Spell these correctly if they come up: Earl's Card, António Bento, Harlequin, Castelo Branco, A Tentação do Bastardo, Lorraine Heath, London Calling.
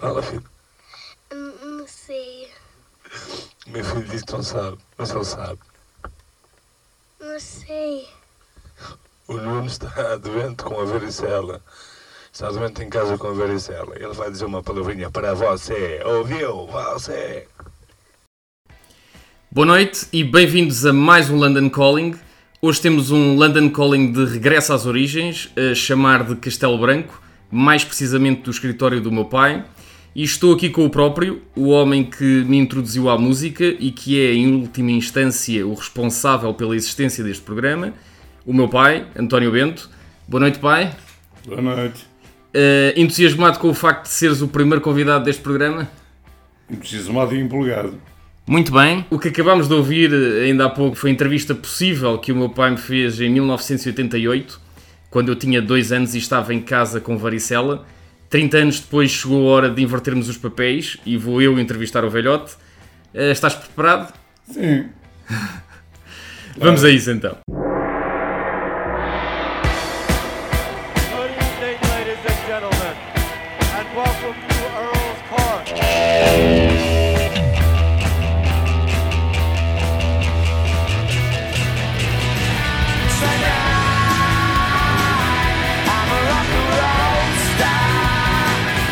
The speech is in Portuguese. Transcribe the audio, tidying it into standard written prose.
Fala, filho. Não sei. Meu filho disse que não sabe, mas ele sabe. Não sei. O Nuno está doente com a varicela. Está doente em casa com a varicela. Ele vai dizer uma palavrinha para você. Ouviu? Você! Boa noite e bem-vindos a mais um London Calling. Hoje temos um London Calling de regresso às origens, a chamar de Castelo Branco, mais precisamente do escritório do meu pai. E estou aqui com o próprio, o homem que me introduziu à música e que é, em última instância, o responsável pela existência deste programa, o meu pai, António Bento. Boa noite, pai. Boa noite. Entusiasmado com o facto de seres o primeiro convidado deste programa? Entusiasmado e empolgado. Muito bem. O que acabámos de ouvir ainda há pouco foi a entrevista possível que o meu pai me fez em 1988, quando eu tinha 2 anos e estava em casa com varicela. 30 anos depois chegou a hora de invertermos os papéis e vou eu entrevistar o velhote. Estás preparado? Sim. Vamos a isso então. Good evening, ladies and gentlemen, and welcome to Earl's Card.